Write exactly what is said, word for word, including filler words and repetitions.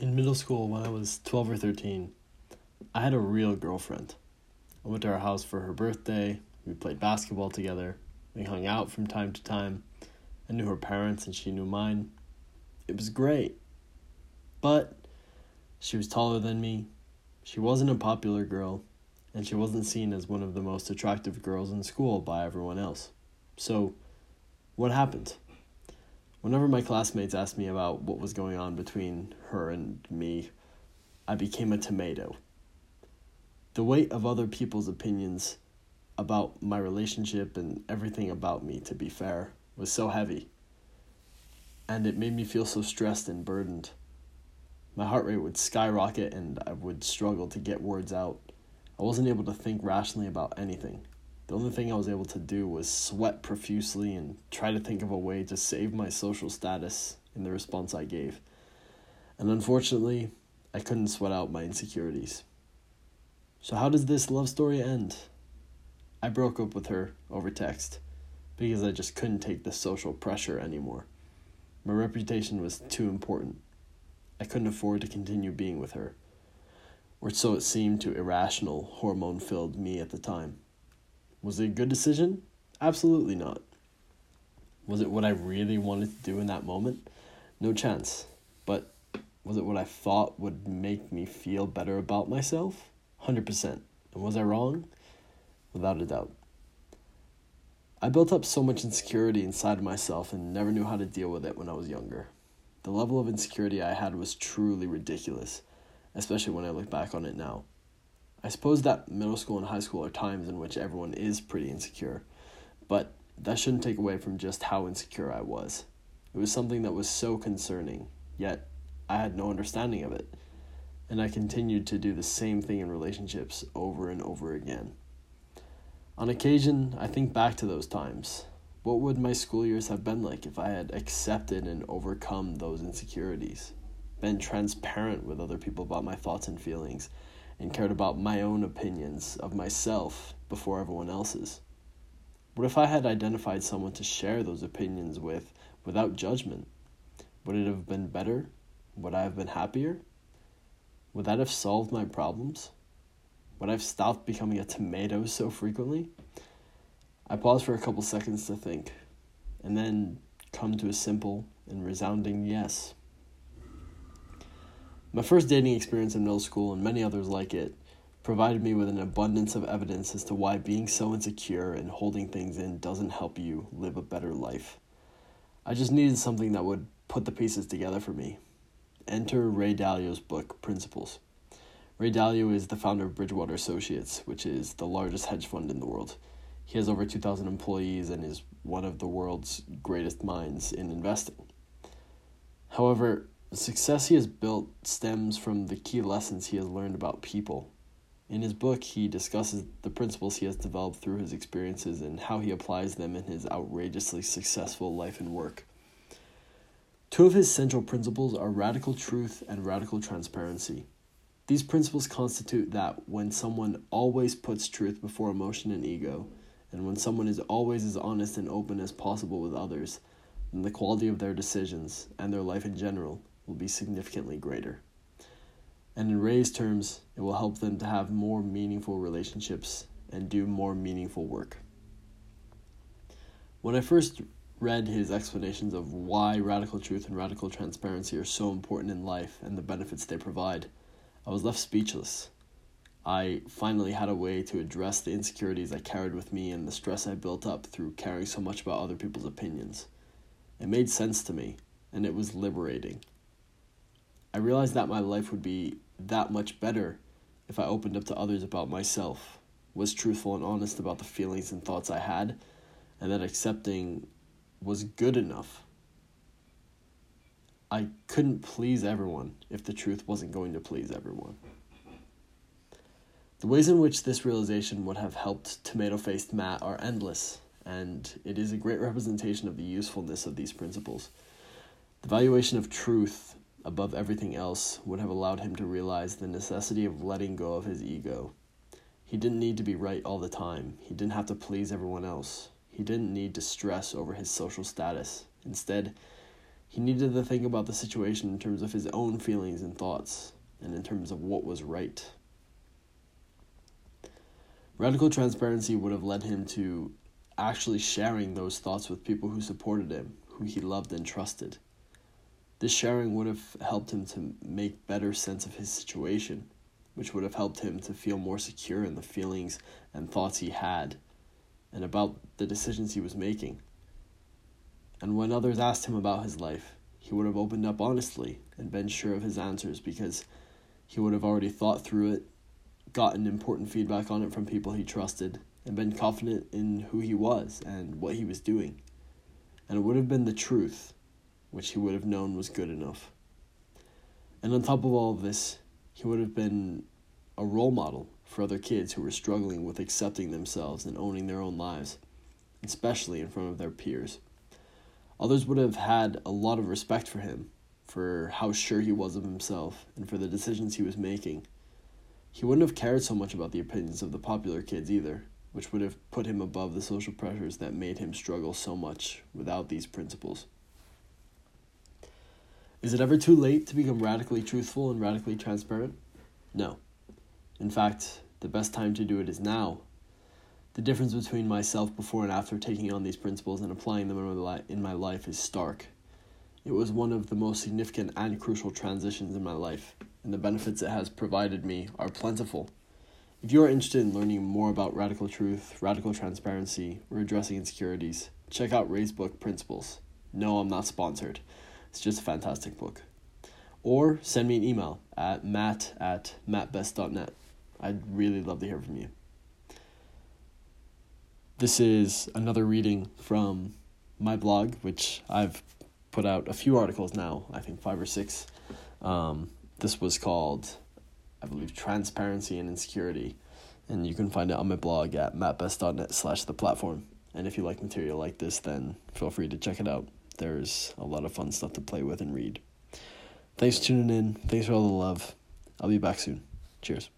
In middle school, when I was twelve or thirteen, I had a real girlfriend. I went to her house for her birthday, we played basketball together, we hung out from time to time. I knew her parents and she knew mine. It was great. But she was taller than me, she wasn't a popular girl, and she wasn't seen as one of the most attractive girls in school by everyone else. So, what happened? Whenever my classmates asked me about what was going on between her and me, I became a tomato. The weight of other people's opinions about my relationship and everything about me, to be fair, was so heavy. And it made me feel so stressed and burdened. My heart rate would skyrocket and I would struggle to get words out. I wasn't able to think rationally about anything. The only thing I was able to do was sweat profusely and try to think of a way to save my social status in the response I gave. And unfortunately, I couldn't sweat out my insecurities. So how does this love story end? I broke up with her over text because I just couldn't take the social pressure anymore. My reputation was too important. I couldn't afford to continue being with her, or so it seemed to irrational, hormone-filled me at the time. Was it a good decision? Absolutely not. Was it what I really wanted to do in that moment? No chance. But was it what I thought would make me feel better about myself? one hundred percent. And was I wrong? Without a doubt. I built up so much insecurity inside of myself and never knew how to deal with it when I was younger. The level of insecurity I had was truly ridiculous, especially when I look back on it now. I suppose that middle school and high school are times in which everyone is pretty insecure, but that shouldn't take away from just how insecure I was. It was something that was so concerning, yet I had no understanding of it, and I continued to do the same thing in relationships over and over again. On occasion, I think back to those times. What would my school years have been like if I had accepted and overcome those insecurities, been transparent with other people about my thoughts and feelings, and cared about my own opinions of myself before everyone else's? What if I had identified someone to share those opinions with without judgment? Would it have been better? Would I have been happier? Would that have solved my problems? Would I have stopped becoming a tomato so frequently? I paused for a couple seconds to think, and then come to a simple and resounding yes. My first dating experience in middle school, and many others like it, provided me with an abundance of evidence as to why being so insecure and holding things in doesn't help you live a better life. I just needed something that would put the pieces together for me. Enter Ray Dalio's book, Principles. Ray Dalio is the founder of Bridgewater Associates, which is the largest hedge fund in the world. He has over two thousand employees and is one of the world's greatest minds in investing. However, the success he has built stems from the key lessons he has learned about people. In his book, he discusses the principles he has developed through his experiences and how he applies them in his outrageously successful life and work. Two of his central principles are radical truth and radical transparency. These principles constitute that when someone always puts truth before emotion and ego, and when someone is always as honest and open as possible with others, then the quality of their decisions and their life in general will be significantly greater. And in Ray's terms, it will help them to have more meaningful relationships and do more meaningful work. When I first read his explanations of why radical truth and radical transparency are so important in life and the benefits they provide, I was left speechless. I finally had a way to address the insecurities I carried with me and the stress I built up through caring so much about other people's opinions. It made sense to me, and it was liberating. I realized that my life would be that much better if I opened up to others about myself, was truthful and honest about the feelings and thoughts I had, and that accepting was good enough. I couldn't please everyone if the truth wasn't going to please everyone. The ways in which this realization would have helped tomato-faced Matt are endless, and it is a great representation of the usefulness of these principles. The valuation of truth above everything else would have allowed him to realize the necessity of letting go of his ego. He didn't need to be right all the time. He didn't have to please everyone else. He didn't need to stress over his social status. Instead, He needed to think about the situation in terms of his own feelings and thoughts, and in terms of what was right. Radical transparency would have led him to actually sharing those thoughts with people who supported him, who he loved and trusted. This sharing would have helped him to make better sense of his situation, which would have helped him to feel more secure in the feelings and thoughts he had and about the decisions he was making. And when others asked him about his life, he would have opened up honestly and been sure of his answers because he would have already thought through it, gotten important feedback on it from people he trusted, and been confident in who he was and what he was doing. And it would have been the truth, which he would have known was good enough. And on top of all of this, he would have been a role model for other kids who were struggling with accepting themselves and owning their own lives, especially in front of their peers. Others would have had a lot of respect for him, for how sure he was of himself, and for the decisions he was making. He wouldn't have cared so much about the opinions of the popular kids either, which would have put him above the social pressures that made him struggle so much without these principles. Is it ever too late to become radically truthful and radically transparent? No. In fact, the best time to do it is now. The difference between myself before and after taking on these principles and applying them in my, li- in my life is stark. It was one of the most significant and crucial transitions in my life, and the benefits it has provided me are plentiful. If you are interested in learning more about radical truth, radical transparency, or addressing insecurities, check out Ray's book, Principles. No, I'm not sponsored. It's just a fantastic book. Or send me an email at matt at mattbest dot net. I'd really love to hear from you. This is another reading from my blog, which I've put out a few articles now, I think five or six. Um, this was called, I believe, Transparency and Insecurity. And you can find it on my blog at mattbest dot net slash the platform. And if you like material like this, then feel free to check it out. There's a lot of fun stuff to play with and read. Thanks for tuning in. Thanks for all the love. I'll be back soon. Cheers.